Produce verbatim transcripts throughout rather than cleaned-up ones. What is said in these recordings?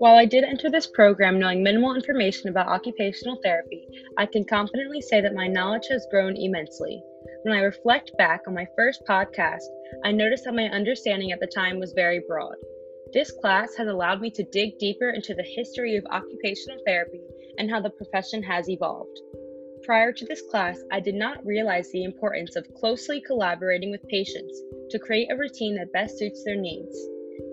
While I did enter this program knowing minimal information about occupational therapy, I can confidently say that my knowledge has grown immensely. When I reflect back on my first podcast, I noticed that my understanding at the time was very broad. This class has allowed me to dig deeper into the history of occupational therapy and how the profession has evolved. Prior to this class, I did not realize the importance of closely collaborating with patients to create a routine that best suits their needs.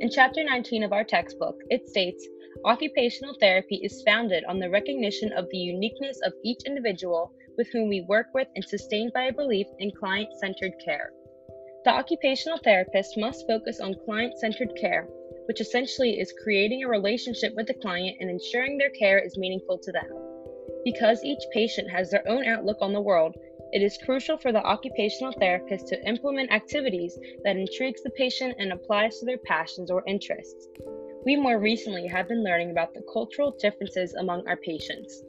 In Chapter nineteen of our textbook, it states, "Occupational therapy is founded on the recognition of the uniqueness of each individual with whom we work with and sustained by a belief in client-centered care." The occupational therapist must focus on client-centered care, which essentially is creating a relationship with the client and ensuring their care is meaningful to them. Because each patient has their own outlook on the world, it is crucial for the occupational therapist to implement activities that intrigues the patient and applies to their passions or interests. We more recently have been learning about the cultural differences among our patients.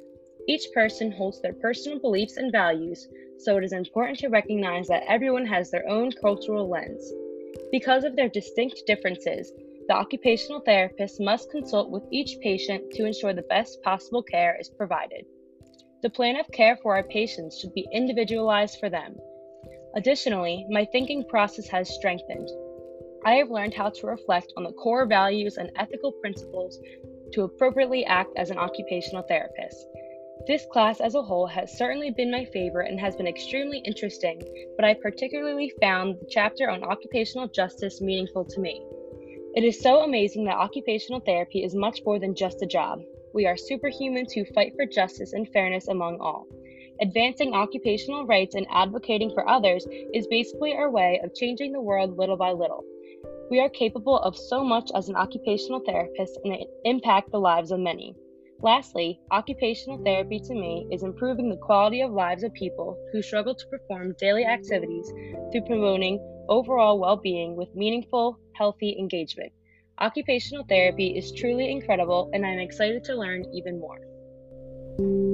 Each person holds their personal beliefs and values, so it is important to recognize that everyone has their own cultural lens. Because of their distinct differences, the occupational therapist must consult with each patient to ensure the best possible care is provided. The plan of care for our patients should be individualized for them. Additionally, my thinking process has strengthened. I have learned how to reflect on the core values and ethical principles to appropriately act as an occupational therapist. This class as a whole has certainly been my favorite and has been extremely interesting, but I particularly found the chapter on occupational justice meaningful to me. It is so amazing that occupational therapy is much more than just a job. We are superhumans who fight for justice and fairness among all. Advancing occupational rights and advocating for others is basically our way of changing the world little by little. We are capable of so much as an occupational therapist and impact the lives of many. Lastly, occupational therapy to me is improving the quality of lives of people who struggle to perform daily activities through promoting overall well-being with meaningful, healthy engagement. Occupational therapy is truly incredible, and I'm excited to learn even more.